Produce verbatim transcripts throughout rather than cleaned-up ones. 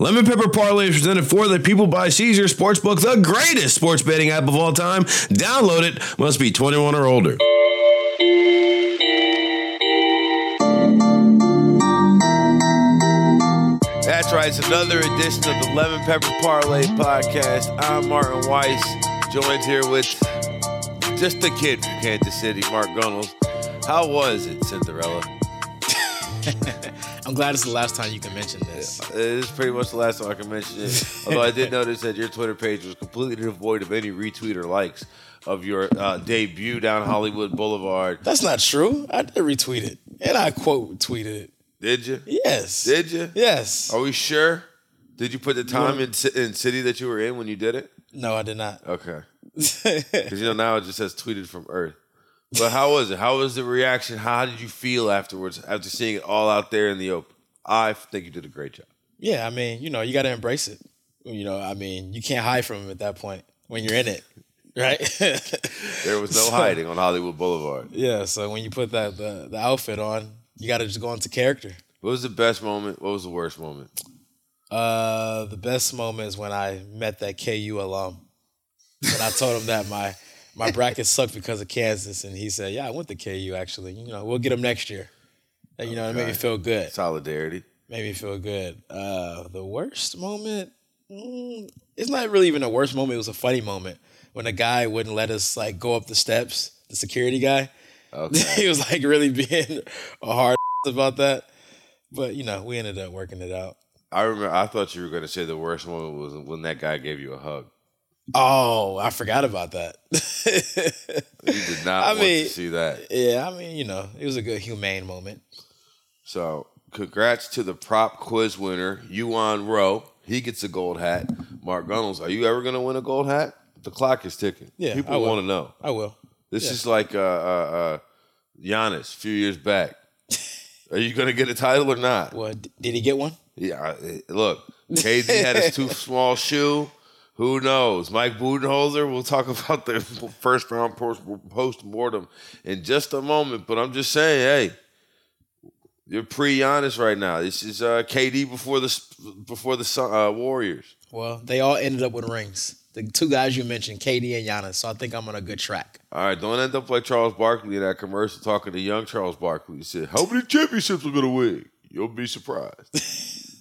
Lemon Pepper Parlay is presented for the people by Caesar Sportsbook, the greatest sports betting app of all time. Download it. Must be twenty-one or older. That's right. It's another edition of the Lemon Pepper Parlay podcast. I'm Martin Weiss, joined here with just the kid from Kansas City, Mark Gunnels. How was it, Cinderella? I'm glad it's the last time you can mention this. It is pretty much the last time I can mention it. Although I did notice that your Twitter page was completely devoid of any retweet or likes of your uh, debut down Hollywood Boulevard. That's not true. I did retweet it. And I quote tweeted it. Did you? Yes. Did you? Yes. Are we sure? Did you put the time in, in city that you were in when you did it? No, I did not. Okay. Because, you know, now it just says tweeted from Earth. But how was it? How was the reaction? How did you feel afterwards after seeing it all out there in the open? I think you did a great job. Yeah, I mean, you know, you got to embrace it. You know, I mean, you can't hide from it at that point when you're in it, right? There was no so, hiding on Hollywood Boulevard. Yeah, so when you put that the, the outfit on, you got to just go into character. What was the best moment? What was the worst moment? Uh, the best moment is when I met that K U alum. And I told him that my... my bracket sucked because of Kansas, and he said, "Yeah, I went to K U actually. You know, we'll get them next year." And, you know, okay. It made me feel good. Solidarity made me feel good. Uh, the worst moment, mm, it's not really even a worst moment. It was a funny moment when a guy wouldn't let us like go up the steps. The security guy, okay. He was like really being a hard about that, but you know, we ended up working it out. I remember. I thought you were going to say the worst moment was when that guy gave you a hug. Oh, I forgot about that. You did not I want mean, to see that. Yeah, I mean, you know, it was a good humane moment. So, congrats to the prop quiz winner, Yuan Rowe. He gets a gold hat. Mark Gunnels, are you ever going to win a gold hat? The clock is ticking. Yeah, people want to know. I will. This yeah. is like uh, uh, uh, Giannis a few years back. Are you going to get a title or not? Well, did he get one? Yeah. Look, K D had his too small shoe. Who knows? Mike Budenholzer, we'll talk about the first round post-mortem in just a moment. But I'm just saying, hey, you're pre-Giannis right now. This is uh, K D before the before the uh, Warriors. Well, they all ended up with rings. The two guys you mentioned, K D and Giannis. So I think I'm on a good track. All right, don't end up like Charles Barkley in that commercial talking to young Charles Barkley. He said, "How many championships are going to win? You'll be surprised."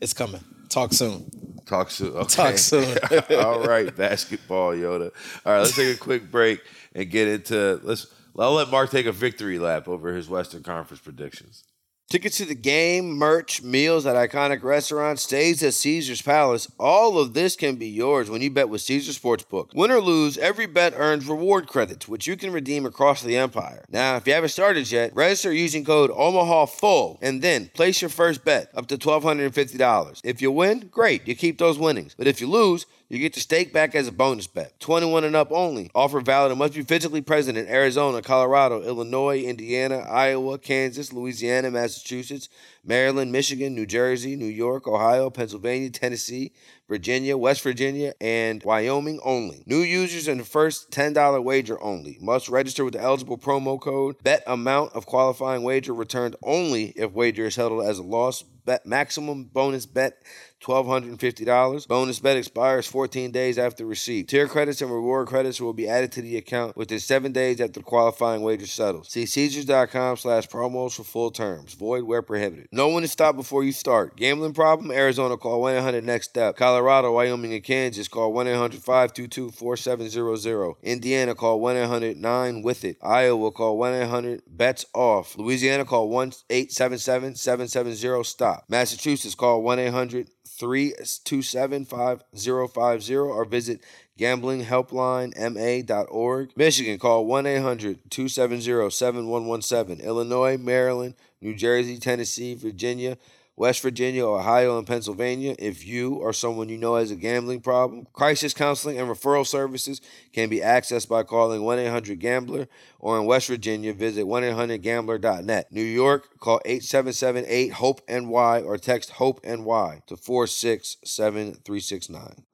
It's coming. Talk soon. Talk soon. Okay. Talk soon. All right, basketball, Yoda. All right, let's take a quick break and get into let's I'll let Mark take a victory lap over his Western Conference predictions. Tickets to the game, merch, meals at iconic restaurants, stays at Caesar's Palace. All of this can be yours when you bet with Caesar Sportsbook. Win or lose, every bet earns reward credits, which you can redeem across the empire. Now, if you haven't started yet, register using code OMAHAFULL and then place your first bet up to one thousand two hundred fifty dollars. If you win, great, you keep those winnings. But if you lose, you get your stake back as a bonus bet. twenty-one and up only. Offer valid and must be physically present in Arizona, Colorado, Illinois, Indiana, Iowa, Kansas, Louisiana, Massachusetts, Maryland, Michigan, New Jersey, New York, Ohio, Pennsylvania, Tennessee, Virginia, West Virginia, and Wyoming only. New users and the first ten dollars wager only. Must register with the eligible promo code. Bet amount of qualifying wager returned only if wager is held as a loss. Bet maximum bonus bet one thousand two hundred fifty dollars. Bonus bet expires fourteen days after receipt. Tier credits and reward credits will be added to the account within seven days after the qualifying wager settles. See Caesars.com slash promos for full terms. Void where prohibited. No one is stopped before you start. Gambling problem? Arizona, call one eight hundred next step. Colorado, Wyoming, and Kansas, call one eight hundred five two two four seven zero zero. Indiana, call one eight hundred nine with it. Iowa, call one eight hundred bets off. Louisiana, call one eight seven seven seven seven zero stop. Massachusetts, call one eight hundred three two seven five zero five zero or visit gambling helpline m a dot org. Michigan, call one eight hundred two seven zero seven one one seven. Illinois, Maryland, New Jersey, Tennessee, Virginia, West Virginia, Ohio, and Pennsylvania. If you or someone you know has a gambling problem, crisis counseling and referral services can be accessed by calling one eight hundred gambler or in West Virginia, visit one eight hundred gambler dot net. New York, call eight seven seven eight hope N Y or text HOPE-NY to four six seven three six nine.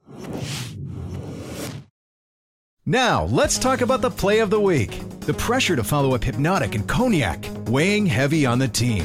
Now, let's talk about the play of the week. The pressure to follow up Hypnotic and Cognac weighing heavy on the team.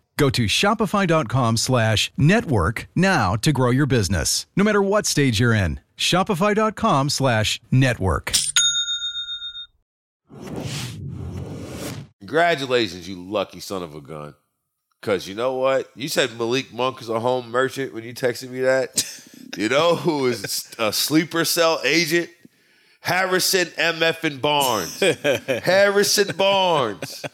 Go to shopify.com slash network now to grow your business. No matter what stage you're in, shopify.com slash network. Congratulations, you lucky son of a gun. Because you know what? You said Malik Monk is a home merchant when you texted me that. You know who is a sleeper cell agent? Harrison MF and Barnes. Harrison Barnes.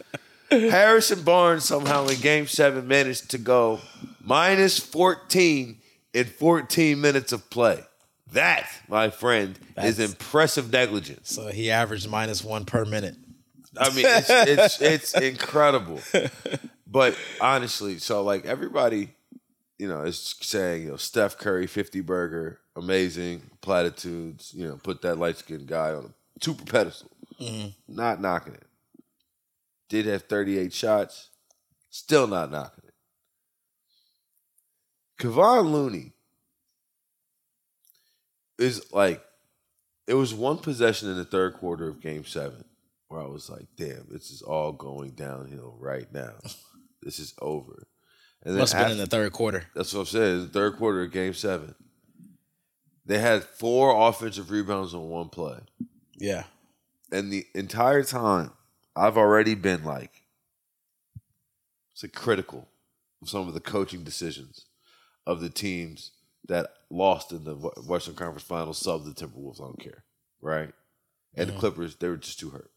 Harrison Barnes somehow in Game seven managed to go minus fourteen in fourteen minutes of play. That, my friend, That's, is impressive negligence. So he averaged minus one per minute. I mean, it's it's, it's incredible. But honestly, so like everybody, you know, is saying, you know, Steph Curry, fifty burger, amazing, platitudes, you know, put that light-skinned guy on a super pedestal. Mm-hmm. Not knocking it. Did have thirty-eight shots. Still not knocking it. Kevon Looney is like, it was one possession in the third quarter of Game seven where I was like, damn, this is all going downhill right now. This is over. And then must have been in the third quarter. That's what I'm saying. The third quarter of Game seven. They had four offensive rebounds on one play. Yeah. And the entire time, I've already been like, it's a critical of some of the coaching decisions of the teams that lost in the Western Conference Finals, sub the Timberwolves, I don't care, right? And mm-hmm. the Clippers, they were just too hurt.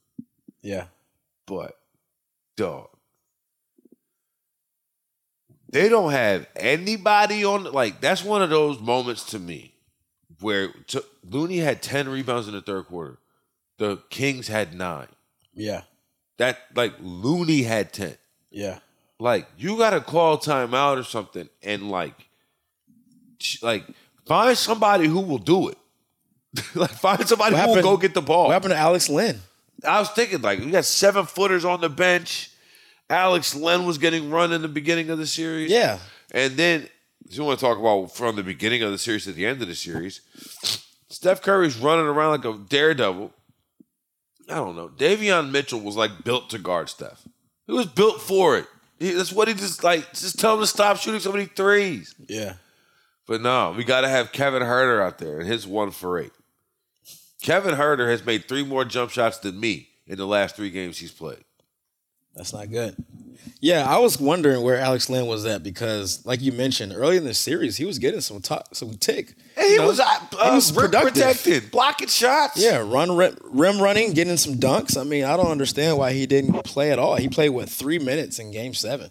Yeah. But, dog, they don't have anybody on, like, that's one of those moments to me where t- Looney had ten rebounds in the third quarter. The Kings had nine. Yeah. That, like, Looney had ten. Yeah. Like, you got to call timeout or something and, like, like find somebody who will do it. Like, find somebody what who happened, will go get the ball. What happened to Alex Len? I was thinking, like, we got seven-footers on the bench. Alex Len was getting run in the beginning of the series. Yeah. And then, if you want to talk about from the beginning of the series to the end of the series, Steph Curry's running around like a daredevil. I don't know. Davion Mitchell was like built to guard Steph. He was built for it. He, that's what he just like. Just tell him to stop shooting so many threes. Yeah. But no, we got to have Kevin Huerter out there and his one for eight. Kevin Huerter has made three more jump shots than me in the last three games he's played. That's not good. Yeah, I was wondering where Alex Len was at because, like you mentioned, early in the series, he was getting some t- some tick. And he, you know? was, uh, he was productive. Protected, blocking shots. Yeah, run rim running, getting some dunks. I mean, I don't understand why he didn't play at all. He played, what, three minutes in Game seven.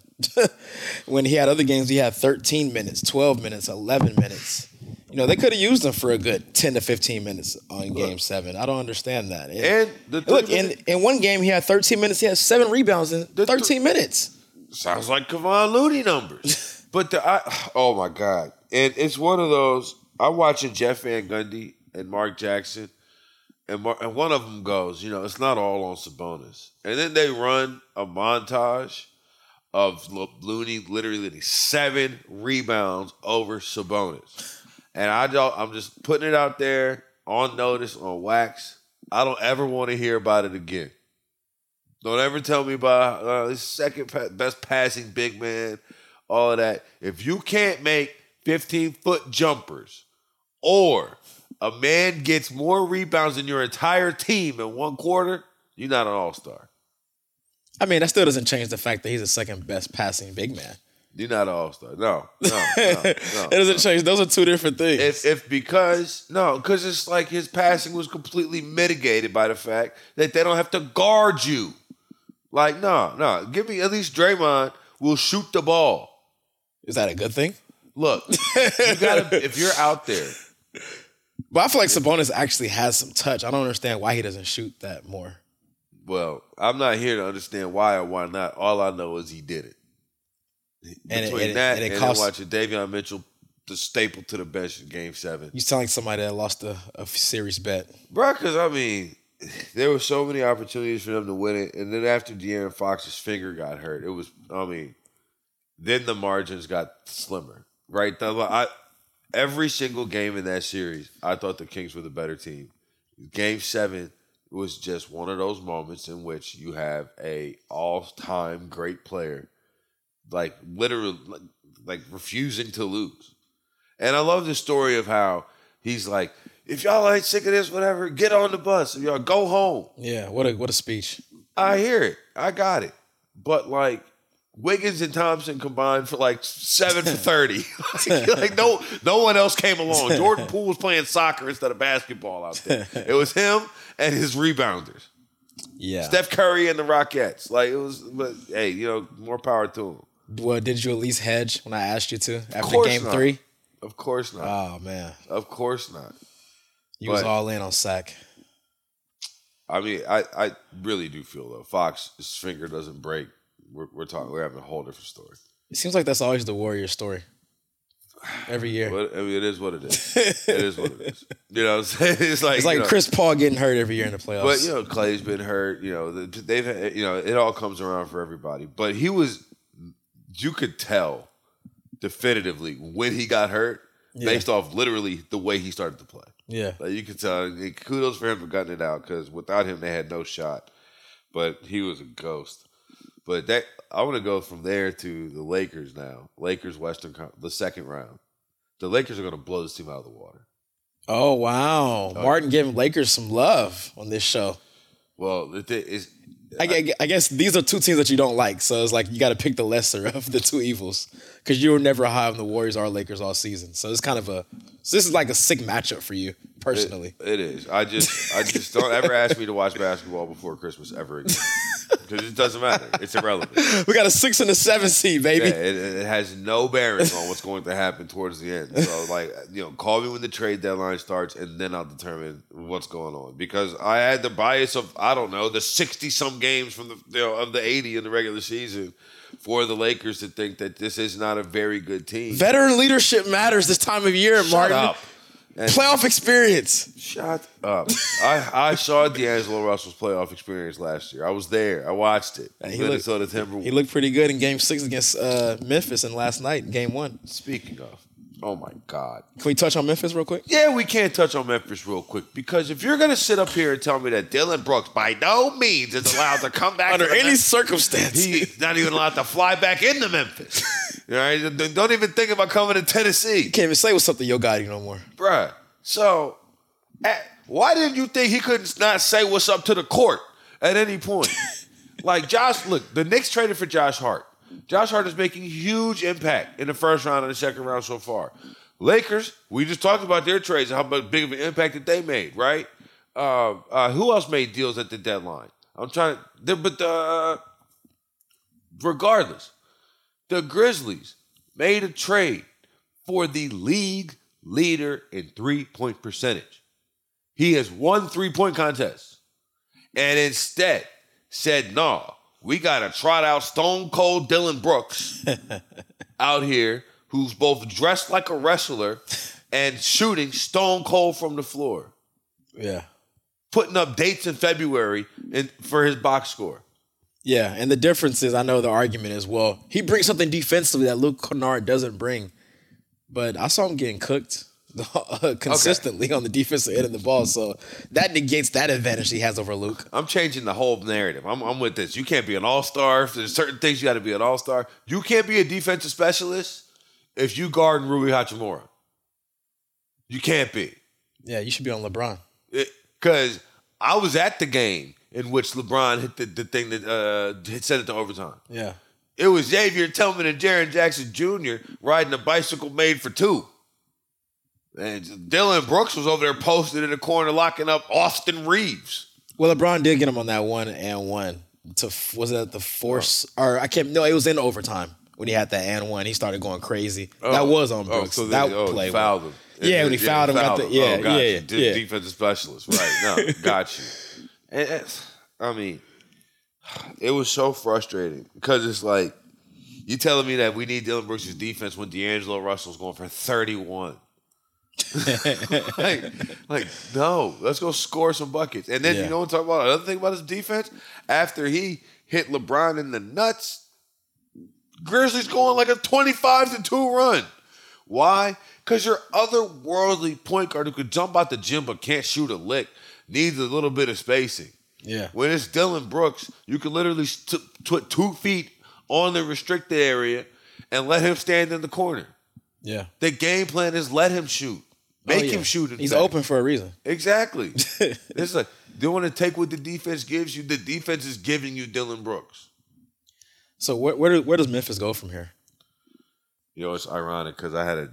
When he had other games, he had thirteen minutes, twelve minutes, eleven minutes. You know, they could have used him for a good ten to fifteen minutes on look, Game seven. I don't understand that. And, and the look, minutes, in, in one game, he had thirteen minutes. He had seven rebounds in thirteen th- minutes. Sounds like Kevon Looney numbers. But, the I, oh, my God. And it's one of those, I'm watching Jeff Van Gundy and Mark Jackson, and, Mark, and one of them goes, you know, it's not all on Sabonis. And then they run a montage of Looney literally seven rebounds over Sabonis. And I don't, I'm just putting it out there on notice, on wax. I don't ever want to hear about it again. Don't ever tell me about uh, this second best passing big man, all of that. If you can't make fifteen-foot jumpers or a man gets more rebounds than your entire team in one quarter, you're not an all-star. I mean, that still doesn't change the fact that he's the second best passing big man. You're not an all-star. No, no, no, no. It doesn't no. change. Those are two different things. If, if because, no, because it's like his passing was completely mitigated by the fact that they don't have to guard you. Like, no, no. Give me at least Draymond will shoot the ball. Is that a good thing? Look, you gotta, if you're out there. But I feel like Sabonis actually has some touch. I don't understand why he doesn't shoot that more. Well, I'm not here to understand why or why not. All I know is he did it. And Between it, and that it, and, it and cost, watching Davion Mitchell the staple to the bench in Game Seven. You sound like somebody that lost a, a series bet, bro. Because I mean, there were so many opportunities for them to win it, and then after De'Aaron Fox's finger got hurt, it was. I mean, then the margins got slimmer. Right? I, every single game in that series, I thought the Kings were the better team. Game Seven was just one of those moments in which you have a all-time great player. Like, literally, like, like, refusing to lose. And I love the story of how he's like, if y'all ain't sick of this, whatever, get on the bus. If y'all go home. Yeah, what a what a speech. I hear it. I got it. But, like, Wiggins and Thompson combined for, like, seven for thirty. like, like, no no one else came along. Jordan Poole was playing soccer instead of basketball out there. It was him and his rebounders. Yeah. Steph Curry and the Rockets. Like, it was, but, hey, you know, more power to him. Well, did you at least hedge when I asked you to after game not. three? Of course not. Oh, man. Of course not. You but, was all in on sack. I mean, I, I really do feel, though, Fox's finger doesn't break. We're, we're talking. We're having a whole different story. It seems like that's always the Warriors story. Every year. But, I mean, it is what it is. It is what it is. You know what I'm saying? It's like, it's like you know, Chris Paul getting hurt every year in the playoffs. But, you know, Clay's been hurt. You know, they've had, you know, it all comes around for everybody. But he was... You could tell definitively when he got hurt yeah. based off literally the way he started to play. Yeah. Like you could tell. Kudos for him for gutting it out because without him, they had no shot. But he was a ghost. But that I want to go from there to the Lakers now. Lakers, Western Conference, the second round. The Lakers are going to blow this team out of the water. Oh, wow. Oh, Martin giving Lakers some love on this show. Well, it's... I, I guess these are two teams that you don't like, so it's like you got to pick the lesser of the two evils because you were never high on the Warriors or Lakers all season. So it's kind of a so this is like a sick matchup for you personally. It, it is. I just I just don't ever ask me to watch basketball before Christmas ever again because it doesn't matter. It's irrelevant. We got a six and a seven seed, baby. Yeah, it, it has no bearing on what's going to happen towards the end. So like you know, call me when the trade deadline starts, and then I'll determine what's going on because I had the bias of I don't know the sixty some. Games from the you know, of the eighty in the regular season for the Lakers to think that this is not a very good team. Veteran leadership matters this time of year, Shut Martin. Up. Playoff experience. Shut up. I, I saw D'Angelo Russell's playoff experience last year. I was there. I watched it. And he Minnesota looked, Timberwolves. He looked pretty good in Game Six against uh, Memphis, and last night in Game One. Speaking of, oh my God, can we touch on Memphis real quick? Yeah, we can touch on Memphis real quick because if you're gonna sit up here and tell me that Dillon Brooks by no means is allowed to come back under any Memphis, circumstance, he's not even allowed to fly back into Memphis. All right, don't even think about coming to Tennessee. You can't even say what's up to Yo Gotti no more, bruh. So, at, why didn't you think he couldn't not say what's up to the court at any point? Like Josh, look, the Knicks traded for Josh Hart. Josh Hart is making huge impact in the first round and the second round so far. Lakers, we just talked about their trades and how big of an impact that they made, right? Uh, uh, who else made deals at the deadline? I'm trying to, but uh, regardless, the Grizzlies made a trade for the league leader in three-point percentage. He has won three-point contests and instead said, no. We got to trot out Stone Cold Dillon Brooks out here who's both dressed like a wrestler and shooting Stone Cold from the floor. Yeah. Putting up dates in February in, for his box score. Yeah, and the difference is, I know the argument is, well, he brings something defensively that Luke Kennard doesn't bring, but I saw him getting cooked consistently okay. on the defensive end of the ball, so that negates that advantage he has over Luke. I'm changing the whole narrative. I'm, I'm with this. You can't be an all-star. If there's certain things you got to be an all-star. You can't be a defensive specialist if you guard Rui Hachimura. You can't be. Yeah, you should be on LeBron. Because I was at the game in which LeBron hit the, the thing that uh, sent it to overtime. Yeah. It was Xavier Tillman and Jaren Jackson Junior riding a bicycle made for two. And Dillon Brooks was over there posted in the corner locking up Austin Reaves. Well, LeBron did get him on that one and one. To was that the force? Oh. Or I can't. No, it was in overtime when he had that and one. He started going crazy. Oh. That was on Brooks. Oh, so that they, oh, play fouled him. Yeah, when he yeah, fouled him. Fouled got the, him. Yeah, oh, got yeah, you. yeah, De- yeah. Defensive specialist, right? No, got you. And, and, I mean, it was so frustrating because it's like you telling me that we need Dillon Brooks' defense when D'Angelo Russell's going for thirty-one. like, like, no, let's go score some buckets. And then yeah. you know what I'm talking about? Another thing about his defense, after he hit LeBron in the nuts, Grizzlies going like a twenty-five to two run. Why? Because your otherworldly point guard who could jump out the gym but can't shoot a lick needs a little bit of spacing. Yeah. When it's Dillon Brooks, you can literally t- t- two feet on the restricted area and let him stand in the corner. Yeah. The game plan is let him shoot. Make oh, yeah. him shoot. He's fact. open for a reason. Exactly. It's like, do you want to take what the defense gives you? The defense is giving you Dillon Brooks. So where where, do, where does Memphis go from here? You know, it's ironic because I had a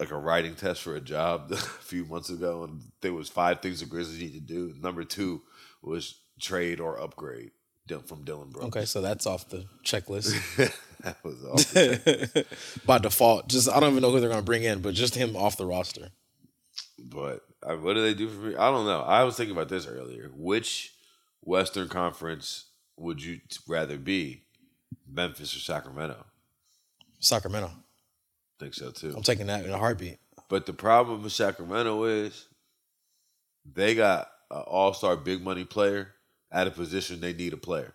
like a writing test for a job a few months ago, and there was five things the Grizzlies need to do. Number two was trade or upgrade from Dillon Brooks. Okay, so that's off the checklist. That was off the checklist. By default. Just I don't even know who they're going to bring in, but just him off the roster. But I, what do they do for me? I don't know. I was thinking about this earlier. Which Western Conference would you rather be, Memphis or Sacramento? Sacramento. I think so, too. I'm taking that in a heartbeat. But the problem with Sacramento is they got an all-star big-money player at a position they need a player.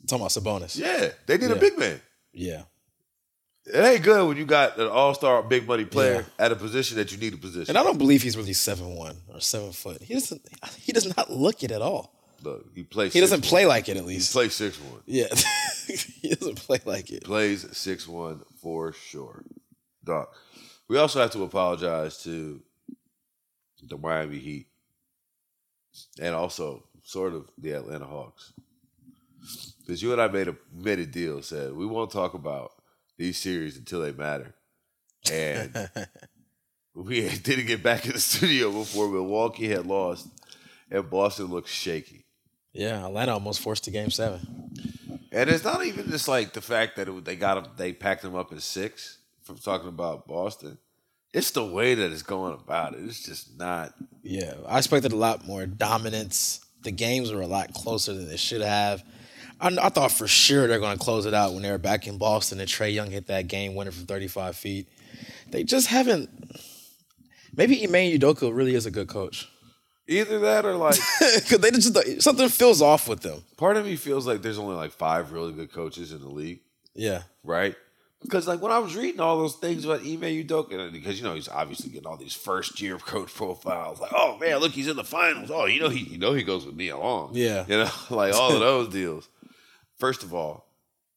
I'm talking about Sabonis. Yeah, they need yeah. a big man. Yeah. It ain't good when you got an all-star big money player yeah. at a position that you need a position. And I don't believe he's really seven one or seven foot. He doesn't he does not look it at all. Look, he plays He doesn't one. play like it at least. He plays six one. Yeah. He doesn't play like it. Plays six one for sure. Dog. We also have to apologize to the Miami Heat and also sort of the Atlanta Hawks. Because you and I made a made a deal, said we won't talk about these series until they matter. And we didn't get back in the studio before Milwaukee had lost and Boston looked shaky. Yeah, Atlanta almost forced to game seven. And it's not even just like the fact that it, they got them, they packed them up in six from talking about Boston. It's the way that it's going about it. It's just not. Yeah, I expected a lot more dominance. The games were a lot closer than they should have. I, I thought for sure they're going to close it out when they were back in Boston and Trae Young hit that game winner from thirty-five feet. They just haven't. Maybe Ime Udoka really is a good coach. Either that or like. Because they just something feels off with them. Part of me feels like there's only like five really good coaches in the league. Yeah. Right? Because like when I was reading all those things about Ime Udoka, because you know he's obviously getting all these first year coach profiles, like oh man, look he's in the finals. Oh, you know he, you know he goes with me along. Yeah, you know, like all of those deals. First of all,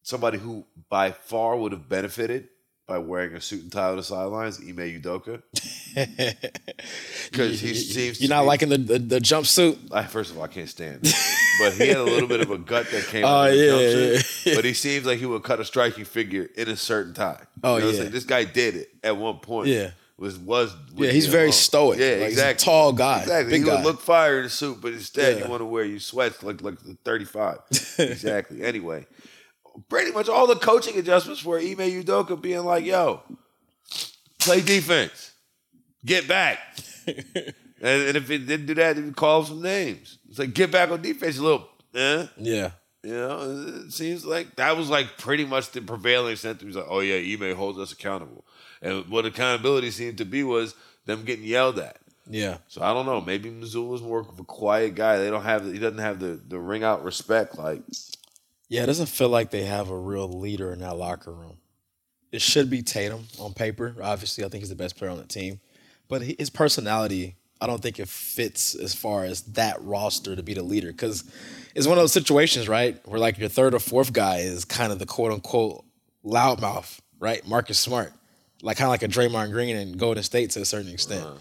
somebody who by far would have benefited by wearing a suit and tie on the sidelines, Ime Udoka, because he seems you're not be, liking the, the the jumpsuit. I, first of all, I can't stand it. But he had a little bit of a gut that came out uh, of the yeah, jumpsuit. Yeah, yeah. But he seems like he would cut a striking figure in a certain time. Oh, you know yeah. Like, this guy did it at one point. Yeah. Was, was, yeah, he's very alone. stoic. Yeah, like, exactly. He's a tall guy. Exactly. Big he guy. would look fire in a suit, but instead yeah. you want to wear your sweats like, like the thirty-five. Exactly. Anyway, pretty much all the coaching adjustments were Ime Udoka being like, yo, play defense. Get back. and, and if it didn't do that, then call some names. It's like, get back on defense a little. Eh? Yeah. You know, it seems like that was like pretty much the prevailing sentiment. Like, oh, yeah, Ime holds us accountable. And what accountability seemed to be was them getting yelled at. Yeah. So I don't know. Maybe Missoula's more of a quiet guy. They don't have the, he doesn't have the, the ring out respect. Like, yeah, it doesn't feel like they have a real leader in that locker room. It should be Tatum on paper. Obviously, I think he's the best player on the team. But his personality, I don't think it fits as far as that roster to be the leader. Because it's one of those situations, right, where like your third or fourth guy is kind of the quote-unquote loudmouth, right? Marcus Smart. Like kind of like a Draymond Green and Golden State to a certain extent. Uh-huh.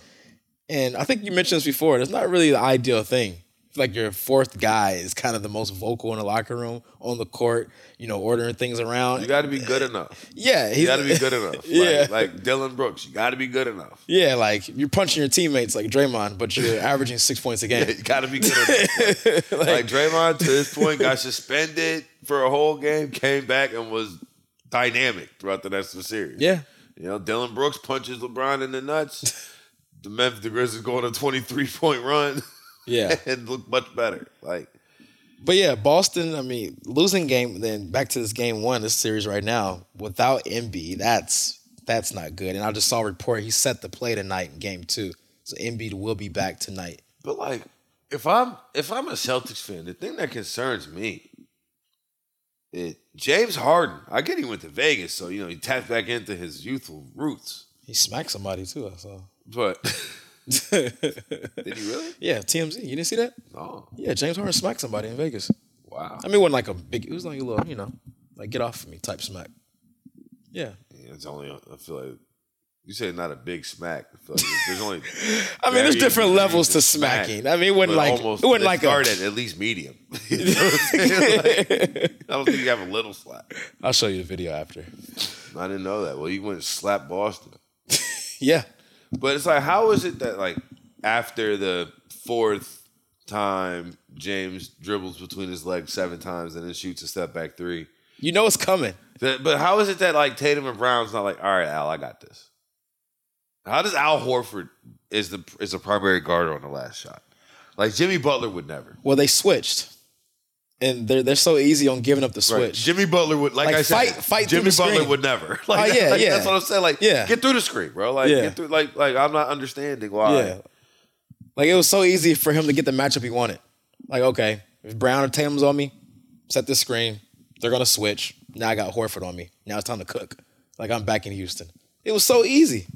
And I think you mentioned this before. It's not really the ideal thing like your fourth guy is kind of the most vocal in the locker room, on the court, you know, ordering things around. You got to be good enough. Yeah. You got to be good enough. Like, yeah. Like Dillon Brooks, you got to be good enough. Yeah, like you're punching your teammates like Draymond, but you're averaging six points a game. Yeah, you got to be good enough. Like, like, like Draymond, to this point, got suspended for a whole game, came back and was dynamic throughout the rest of the series. Yeah. You know, Dillon Brooks punches LeBron in the nuts. The Memphis the Grizzlies go on a twenty-three-point run. Yeah. And look much better. Like, but yeah, Boston, I mean, losing game, then back to this game one, this series right now, without Embiid, that's that's not good. And I just saw a report he set the play tonight in game two. So Embiid will be back tonight. But like, if I'm if I'm a Celtics fan, the thing that concerns me is James Harden. I get he went to Vegas, so you know he tapped back into his youthful roots. He smacked somebody too, I saw. But did he really? Yeah, T M Z. You didn't see that? No. Yeah, James Harden smacked somebody in Vegas. Wow. I mean, it wasn't like a big, it was like a little, you know, like get off of me type smack. Yeah. yeah it's only, I feel like, you say not a big smack. I feel like there's only, I mean, there's different levels to smacking. Smack, I mean, it wasn't like, almost, it wasn't like a. It at least medium. You know what I'm saying? Like, I don't think you have a little slap. I'll show you the video after. I didn't know that. Well, you went and slapped Boston. Yeah. But it's like, how is it that, like, after the fourth time, James dribbles between his legs seven times and then shoots a step back three? You know it's coming. That, but how is it that, like, Tatum and Brown's not like, all right, Al, I got this? How does Al Horford is the is a primary guard on the last shot? Like, Jimmy Butler would never. Well, they switched. And they're they're so easy on giving up the switch. Right. Jimmy Butler would, like, like I fight, said, fight Jimmy Butler screen. Would never. Like, oh, yeah, like, yeah. That's what I'm saying. Like, yeah. Get through the screen, bro. Like, yeah. get through. Like, like I'm not understanding why. Yeah. Like, it was so easy for him to get the matchup he wanted. Like, okay, if Brown or Tatum's on me, set this screen. They're gonna switch. Now I got Horford on me. Now it's time to cook. Like, I'm back in Houston. It was so easy,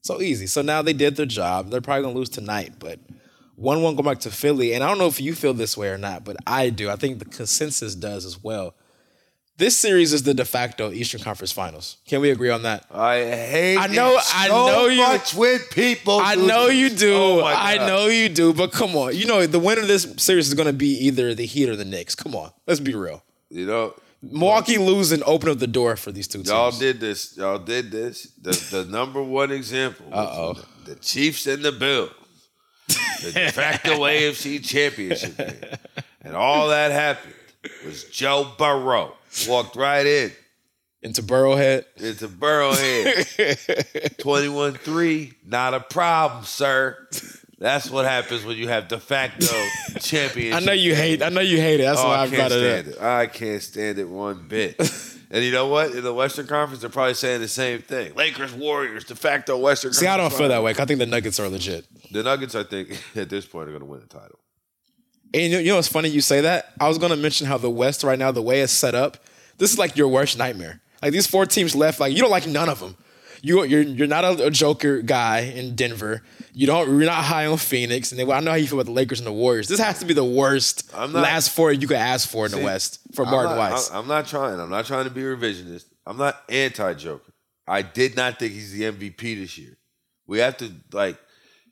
so easy. So now they did their job. They're probably gonna lose tonight, but. one one go back to Philly, and I don't know if you feel this way or not, but I do. I think the consensus does as well. This series is the de facto Eastern Conference Finals. Can we agree on that? I hate I know, it so I know you, much with people. I know you do. Oh I know you do, but come on. You know, the winner of this series is going to be either the Heat or the Knicks. Come on. Let's be real. You know, Milwaukee losing opened up the door for these two teams. Y'all did this. Y'all did this. The, the number one example. Uh-oh. The, the Chiefs and the Bills. The de facto A F C championship game. And all that happened was Joe Burrow walked right in. Into Burrowhead? Into Burrowhead. twenty-one three, not a problem, sir. That's what happens when you have de facto championship. I know you hate I know you hate it. That's oh, why I, I brought it up. It. I can't stand it one bit. And you know what? In the Western Conference, they're probably saying the same thing. Lakers, Warriors, de facto Western See, Conference. See, I don't feel that way. I think the Nuggets are legit. The Nuggets, I think, at this point, are going to win the title. And you know what's funny? You say that. I was going to mention how the West right now, the way it's set up, this is like your worst nightmare. Like, these four teams left, like, you don't like none of them. You, you're you're not a, a Joker guy in Denver. You don't, you're not high on Phoenix. And they, I know how you feel about the Lakers and the Warriors. This has to be the worst not, last four you could ask for in see, the West for I'm Martin not, Weiss. I'm not trying. I'm not trying to be revisionist. I'm not anti-Joker. I did not think he's the M V P this year. We have to, like,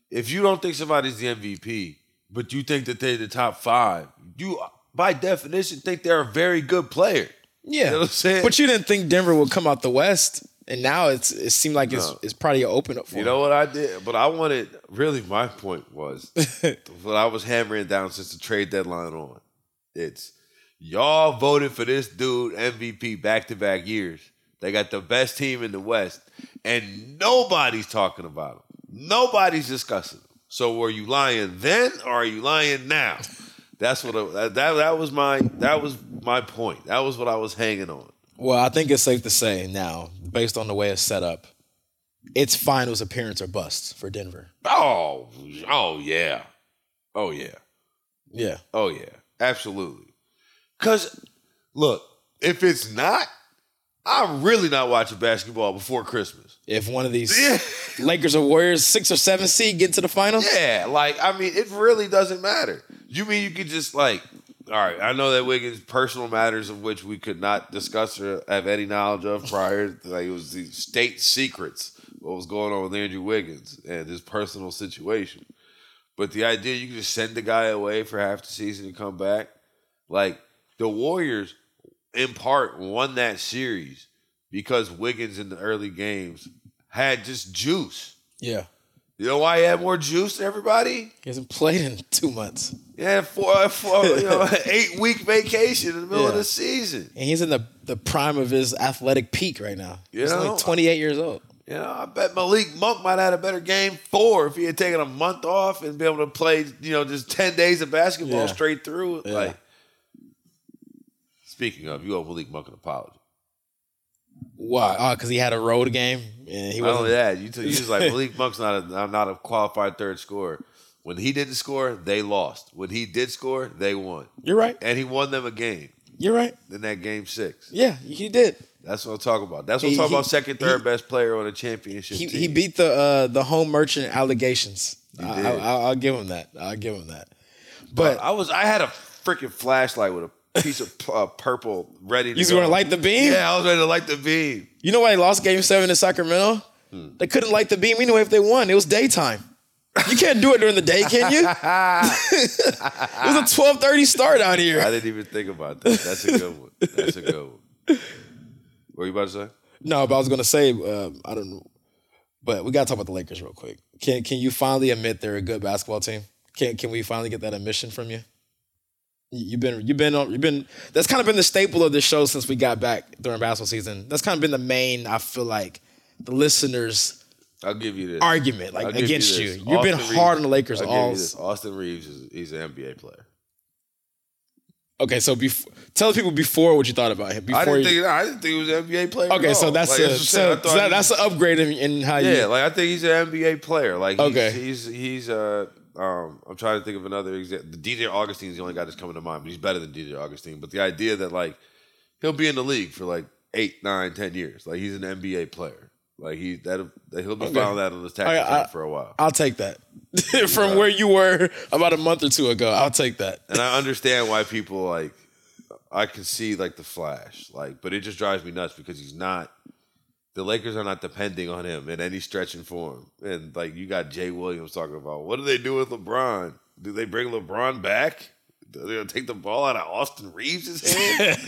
if you don't think somebody's the M V P, but you think that they're the top five, you, by definition, think they're a very good player. Yeah. You know what I'm saying? But you didn't think Denver would come out the West. And now it's it seemed like it's no. it's probably an open up for you. You know what I did? But I wanted, really my point was, what I was hammering down since the trade deadline on, it's y'all voted for this dude M V P back-to-back years. They got the best team in the West, and nobody's talking about him. Nobody's discussing him. So were you lying then or are you lying now? That's what I, that that was my that was my point. That was what I was hanging on. Well, I think it's safe to say now, based on the way it's set up, it's finals appearance or bust for Denver. Oh, oh yeah. Oh, yeah. Yeah. Oh, yeah. Absolutely. Because, look, if it's not, I'm really not watching basketball before Christmas. If one of these yeah. Lakers or Warriors, six or seven seed, get to the finals? Yeah. Like, I mean, it really doesn't matter. You mean you could just, like... All right, I know that Wiggins' personal matters of which we could not discuss or have any knowledge of prior. Like, it was the state secrets, what was going on with Andrew Wiggins and his personal situation. But the idea you can just send the guy away for half the season and come back, like the Warriors in part won that series because Wiggins in the early games had just juice. Yeah. You know why he had more juice than everybody? He hasn't played in two months. Yeah, four, four you know, eight week vacation in the middle yeah. of the season. And he's in the, the prime of his athletic peak right now. You he's know, only twenty-eight years old. You know, I bet Malik Monk might have had a better game four if he had taken a month off and been able to play, you know, just ten days of basketball yeah. straight through. Yeah. Like, speaking of, you owe Malik Monk an apology. Why? Oh, because he had a road game. And he wasn't... Not only that, you, t- you just like, Malik Monk's not a, not a qualified third scorer. When he didn't score, they lost. When he did score, they won. You're right. And he won them a game. You're right. In that game six. Yeah, he did. That's what I'm talking about. That's what I'm talking he, about. Second, third he, best player on a championship he, team. He beat the uh, the home merchant allegations. He I, did. I, I, I'll give him that. I'll give him that. But, but I was I had a freaking flashlight with a piece of uh, purple ready to You go. Were going to light the beam? Yeah, I was ready to light the beam. You know why they lost game seven in Sacramento? Hmm. They couldn't light the beam anyway if they won. It was daytime. You can't do it during the day, can you? It was a twelve thirty start out here. I didn't even think about that. That's a good one. That's a good one. What were you about to say? No, but I was going to say, um, I don't know. But we got to talk about the Lakers real quick. Can can you finally admit they're a good basketball team? Can can we finally get that admission from you? You've been, you've been, you've been. That's kind of been the staple of this show since we got back during basketball season. That's kind of been the main. I feel like the listeners. I'll give you this argument like against you. you. You've Austin been hard Reaves. On the Lakers. I'll all give you this. Austin Reaves is he's an N B A player. Okay, so before, tell people before what you thought about him. Before I didn't think you, I didn't think he was an N B A player. Okay, at all. So that's like, a, so, so that, that's an upgrade in, in how yeah, you. Yeah, like I think he's an N B A player. Like he's, okay, he's he's uh. Um, I'm trying to think of another example. D J Augustine is the only guy that's coming to mind, but he's better than D J Augustine. But the idea that, like, he'll be in the league for, like, eight, nine, ten years. Like, he's an N B A player. Like, he that he'll be okay. found out on the tax right, I, for a while. I'll take that. From uh, where you were about a month or two ago, I'll take that. And I understand why people, like, I can see, like, the flash. Like, but it just drives me nuts because he's not. The Lakers are not depending on him in any stretch and form. And, like, you got Jay Williams talking about, what do they do with LeBron? Do they bring LeBron back? Do they take the ball out of Austin Reaves' hand?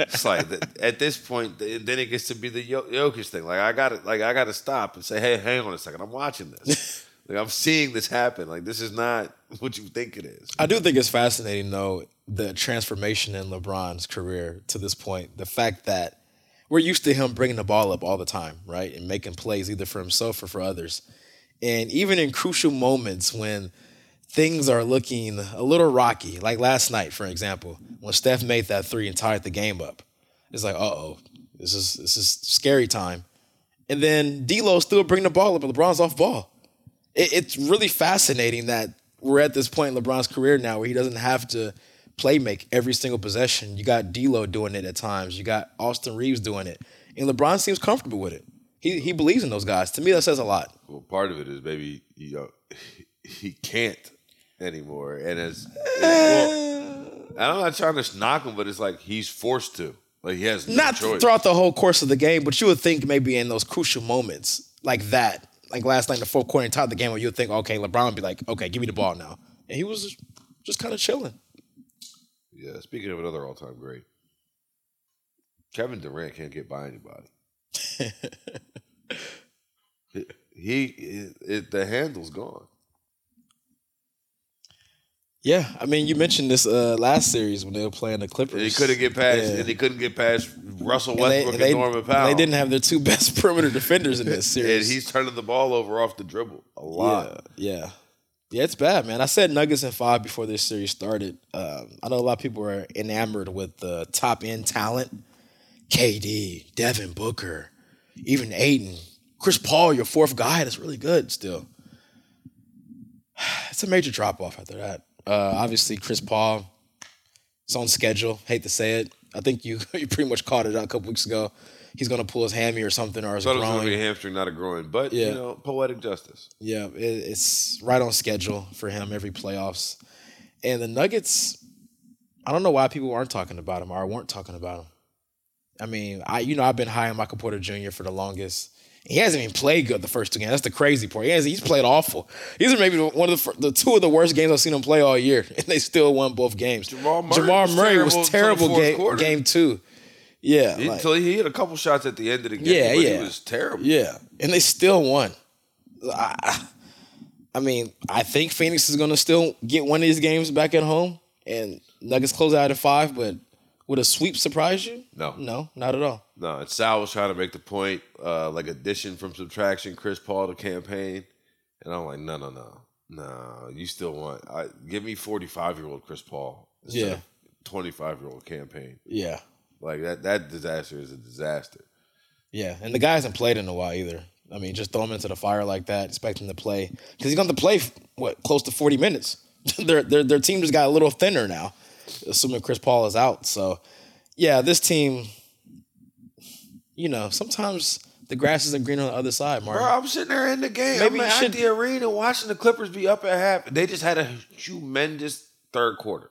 It's like, at this point, then it gets to be the Jokic thing. Like, I gotta, like, I gotta stop and say, hey, hang on a second. I'm watching this. Like, I'm seeing this happen. Like, this is not what you think it is. I do think it's fascinating, though, the transformation in LeBron's career to this point. The fact that we're used to him bringing the ball up all the time, right, and making plays either for himself or for others. And even in crucial moments when things are looking a little rocky, like last night, for example, when Steph made that three and tied the game up, it's like, uh-oh, this is this is scary time. And then D'Lo still bringing the ball up, but LeBron's off ball. It, it's really fascinating that we're at this point in LeBron's career now where he doesn't have to – play make every single possession. You got D'Lo doing it at times. You got Austin Reaves doing it. And LeBron seems comfortable with it. He he believes in those guys. To me, that says a lot. Well, part of it is maybe you know, he can't anymore. And as well, I'm not trying to knock him, but it's like he's forced to. Like he has no not choice. Throughout the whole course of the game, but you would think maybe in those crucial moments like that, like last night in the fourth quarter and tied the game, where you would think, okay, LeBron would be like, okay, give me the ball now. And he was just kind of chilling. Yeah, speaking of another all-time great, Kevin Durant can't get by anybody. he, he it, it, the handle's gone. Yeah, I mean, you mentioned this uh, last series when they were playing the Clippers. And he couldn't get past, yeah. and he couldn't get past Russell Westbrook and, they, and, and they, Norman Powell. And they didn't have their two best perimeter defenders in this series. And he's turning the ball over off the dribble a lot. Yeah. yeah. Yeah, it's bad, man. I said Nuggets in five before this series started. Um, I know a lot of people were enamored with the top-end talent. K D, Devin Booker, even Aiden. Chris Paul, your fourth guy, that's really good still. It's a major drop-off after that. Uh, obviously, Chris Paul, it's on schedule. Hate to say it. I think you, you pretty much caught it out a couple weeks ago. He's going to pull his hammy or something, or his growing. I thought it was going to be a hamstring, not a groin, but, yeah. you know, poetic justice. Yeah, it, it's right on schedule for him every playoffs. And the Nuggets, I don't know why people aren't talking about him or weren't talking about him. I mean, I you know, I've been high on Michael Porter Junior for the longest. He hasn't even played good the first two games. That's the crazy part. He has, he's played awful. These are maybe one of the, the two of the worst games I've seen him play all year, and they still won both games. Jamal Murray, Jamal Murray was terrible, was terrible game, game two. Yeah. He, like, he hit a couple shots at the end of the game, yeah, but yeah. he was terrible. Yeah, and they still won. I, I mean, I think Phoenix is going to still get one of these games back at home, and Nuggets close out at five, but would a sweep surprise you? No. No, not at all. No, and Sal was trying to make the point, uh, like addition from subtraction, Chris Paul to campaign. And I'm like, no, no, no. No, you still want. I, give me forty-five-year-old Chris Paul instead yeah. of twenty-five-year-old campaign. Yeah. Like, that that disaster is a disaster. Yeah, and the guy hasn't played in a while either. I mean, just throw him into the fire like that, expect him to play. Because he's going to play, what, close to forty minutes. their, their, their team just got a little thinner now, assuming Chris Paul is out. So, yeah, this team... You know, sometimes the grass isn't green on the other side, Mark. Bro, I'm sitting there in the game. Maybe I'm at the arena watching the Clippers be up at half. They just had a humongous third quarter.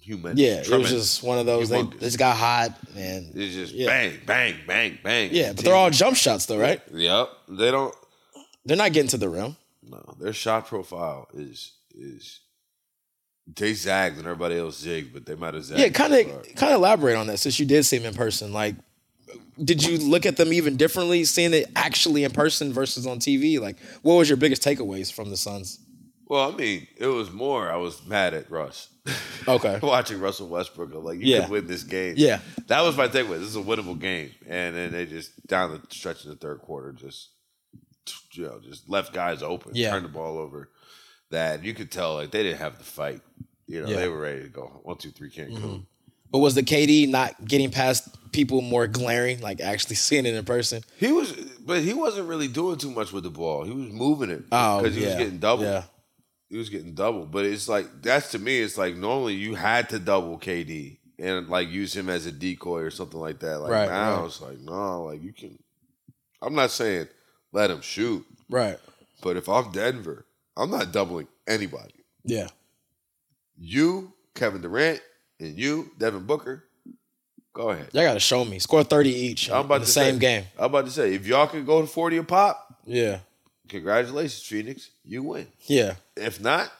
Humongous. Yeah, tremendous. It was just one of those. They, they just got hot. And it's just yeah. bang, bang, bang, bang. Yeah, but they're all jump shots, though, right? Yep. They don't. They're not getting to the rim. No, their shot profile is is. They zagged and everybody else zigged, but they might have zagged. Yeah, kind of kind of elaborate on that since you did see them in person, like. Did you look at them even differently, seeing it actually in person versus on T V? Like, what was your biggest takeaways from the Suns? Well, I mean, it was more I was mad at Russ. Okay. Watching Russell Westbrook, I'm like, you yeah. could win this game. Yeah. That was my takeaway. This is a winnable game. And then they just, down the stretch in the third quarter, just, you know, just left guys open, yeah. turned the ball over. That you could tell, like, they didn't have the fight. You know, yeah. they were ready to go. One, two, three, can't mm-hmm. go. But was the K D not getting past people more glaring, like actually seeing it in person? He was, but he wasn't really doing too much with the ball. He was moving it because oh, he yeah. was getting doubled. Yeah. He was getting doubled. But it's like, that's to me, it's like normally you had to double K D and like use him as a decoy or something like that. Like right, now right. it's like, no, like you can, I'm not saying let him shoot. Right. But if I'm Denver, I'm not doubling anybody. Yeah. You, Kevin Durant, and you, Devin Booker, go ahead. Y'all got to show me. Score thirty each I'm about in the to same say, game. I'm about to say, if y'all can go to forty a pop, yeah, congratulations, Phoenix. You win. Yeah. If not,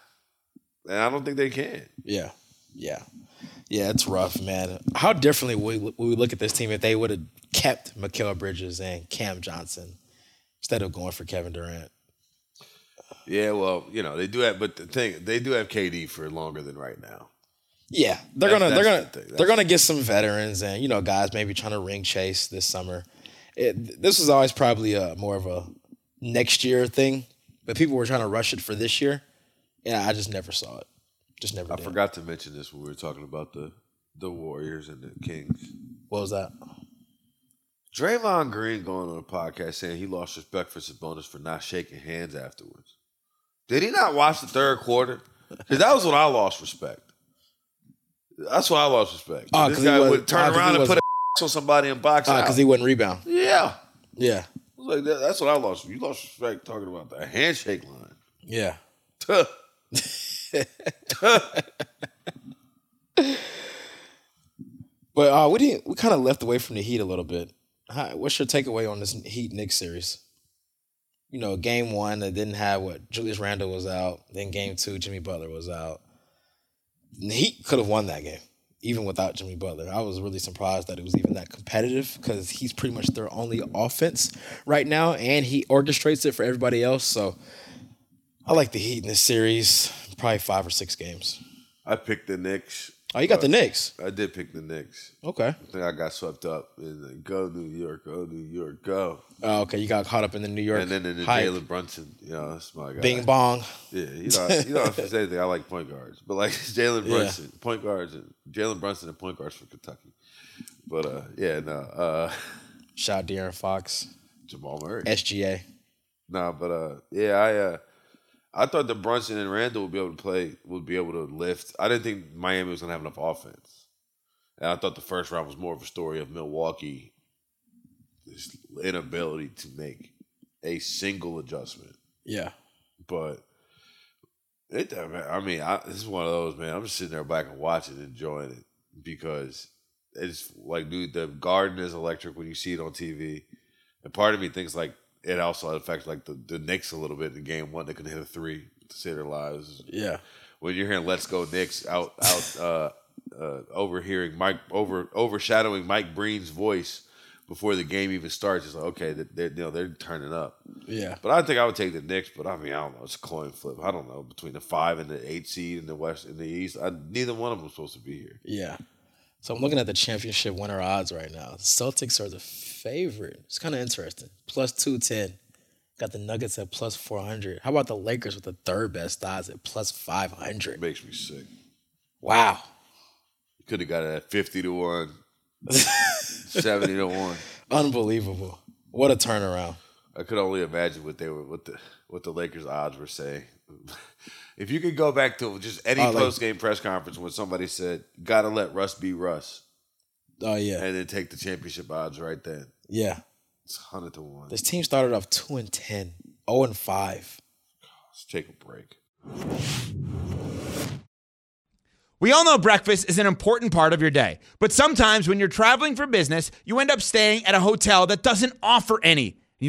then I don't think they can. Yeah. Yeah. Yeah, it's rough, man. How differently would we, would we look at this team if they would have kept Mikal Bridges and Cam Johnson instead of going for Kevin Durant? Yeah, well, you know, they do have, but the thing, they do have K D for longer than right now. Yeah, they're that's, gonna that's they're gonna the they're that's gonna get some veterans and you know guys maybe trying to ring chase this summer. It, this was always probably a, more of a next year thing, but people were trying to rush it for this year, and I just never saw it. Just never. I did. forgot to mention this when we were talking about the the Warriors and the Kings. What was that? Draymond Green going on a podcast saying he lost respect for Sabonis for not shaking hands afterwards. Did he not watch the third quarter? Because that was when I lost respect. That's why I lost respect. Oh, this guy would turn oh, around and put a on somebody and box out. Oh, because he wouldn't rebound. Yeah. Yeah. Like, that, that's what I lost. You lost respect talking about the handshake line. Yeah. Tuh. Tuh. But uh, we didn't. We kind of left away from the Heat a little bit. Hi, what's your takeaway on this Heat-Knicks series? You know, game one, they didn't have what? Julius Randle was out. Then game two, Jimmy Butler was out. He could have won that game, even without Jimmy Butler. I was really surprised that it was even that competitive because he's pretty much their only offense right now, and he orchestrates it for everybody else. So I like the Heat in this series, probably five or six games. I picked the Knicks. Oh, you got the Knicks. I did pick the Knicks. Okay. I think I got swept up in the go New York, go New York, go. Oh, okay. You got caught up in the New York and then in the Jalen Brunson. You know, that's my guy. Bing bong. Yeah, you know, you know if it's anything, I like point guards. But like Jalen Brunson, yeah. point guards, and Jalen Brunson and point guards for Kentucky. But uh, yeah, no. Uh, Shout out De'Aaron Fox. Jamal Murray. S G A. No, nah, but uh, yeah, I... Uh, I thought the Brunson and Randall would be able to play, would be able to lift. I didn't think Miami was going to have enough offense. And I thought the first round was more of a story of Milwaukee's inability to make a single adjustment. Yeah. But, it, I mean, I, this is one of those, man. I'm just sitting there back and watching and enjoying it because it's like, dude, the garden is electric when you see it on T V. And part of me thinks, like, it also affects like the, the Knicks a little bit in game one. They couldn't hit a three to save their lives. Yeah. When you're hearing "Let's go Knicks" out out uh, uh, overhearing Mike over overshadowing Mike Breen's voice before the game even starts, it's like, okay, they're, you know, they're turning up. Yeah. But I think I would take the Knicks, but I mean, I don't know. It's a coin flip. I don't know. Between the five and the eight seed in the West and the East, I, neither one of them is supposed to be here. Yeah. So I'm looking at the championship winner odds right now. The Celtics are the favorite. It's kind of interesting. Plus two ten. Got the Nuggets at plus four hundred. How about the Lakers with the third best odds at plus five hundred? That makes me sick. Wow. You could have got it at fifty to one. seventy to one. Unbelievable. What a turnaround. I could only imagine what they were what the what the Lakers odds were saying. If you could go back to just any oh, post game like, press conference when somebody said, "Gotta let Russ be Russ." Oh yeah. And then take the championship odds right then. Yeah. It's one hundred to one. This team started off two and ten, oh and five. Let's take a break. We all know breakfast is an important part of your day, but sometimes when you're traveling for business, you end up staying at a hotel that doesn't offer any. You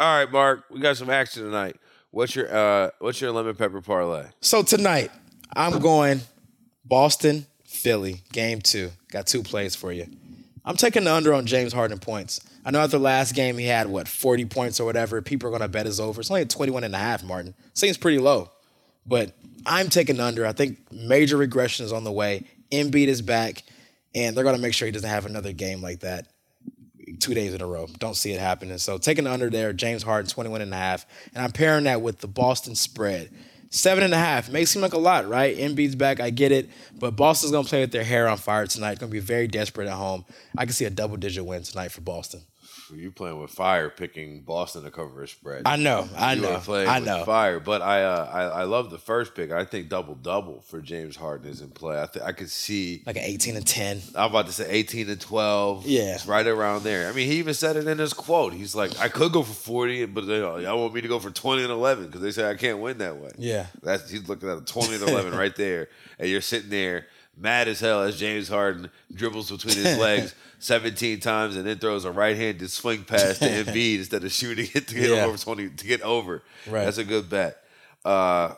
All right, Mark, we got some action tonight. What's your uh, what's your lemon pepper parlay? So tonight, I'm going Boston, Philly, game two. Got two plays for you. I'm taking the under on James Harden points. I know after last game he had, what, forty points or whatever. People are going to bet it's over. It's only twenty-one and a half, Martin. Seems pretty low. But I'm taking the under. I think major regression is on the way. Embiid is back, and they're going to make sure he doesn't have another game like that two days in a row. Don't see it happening. So taking the under there, James Harden, twenty-one and a half. And I'm pairing that with the Boston spread. Seven and a half. May seem like a lot, right? Embiid's back. I get it. But Boston's going to play with their hair on fire tonight. Going to be very desperate at home. I can see a double-digit win tonight for Boston. You playing with fire, picking Boston to cover a spread. I know, I you know, are playing I know. With fire, but I, uh, I, I love the first pick. I think double double for James Harden is in play. I th- I could see like an eighteen and ten. I'm about to say eighteen and twelve. Yeah, it's right around there. I mean, he even said it in his quote. He's like, I could go for forty, but you know, y'all want me to go for twenty and eleven because they say I can't win that way. Yeah, that's he's looking at a twenty and eleven right there, and you're sitting there mad as hell as James Harden dribbles between his legs seventeen times and then throws a right-handed swing pass to Embiid instead of shooting it to get yeah. over twenty to get over. Right. That's a good bet. Uh,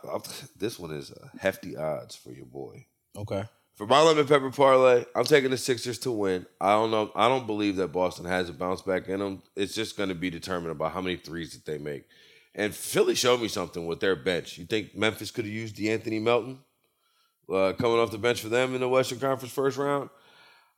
this one is hefty odds for your boy. Okay. For my lemon pepper parlay, I'm taking the Sixers to win. I don't know. I don't believe that Boston has a bounce back in them. It's just going to be determined by how many threes that they make. And Philly showed me something with their bench. You think Memphis could have used DeAnthony Melton? Uh, coming off the bench for them in the Western Conference first round.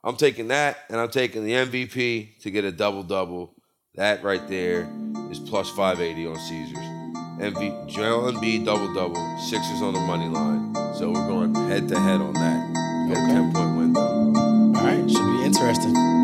I'm taking that, and I'm taking the M V P to get a double-double. That right there is plus five eighty on Caesars. M V P, Joel Embiid double-double, Sixers on the money line. So we're going head-to-head on that. Okay. ten-point win. All right, should be interesting.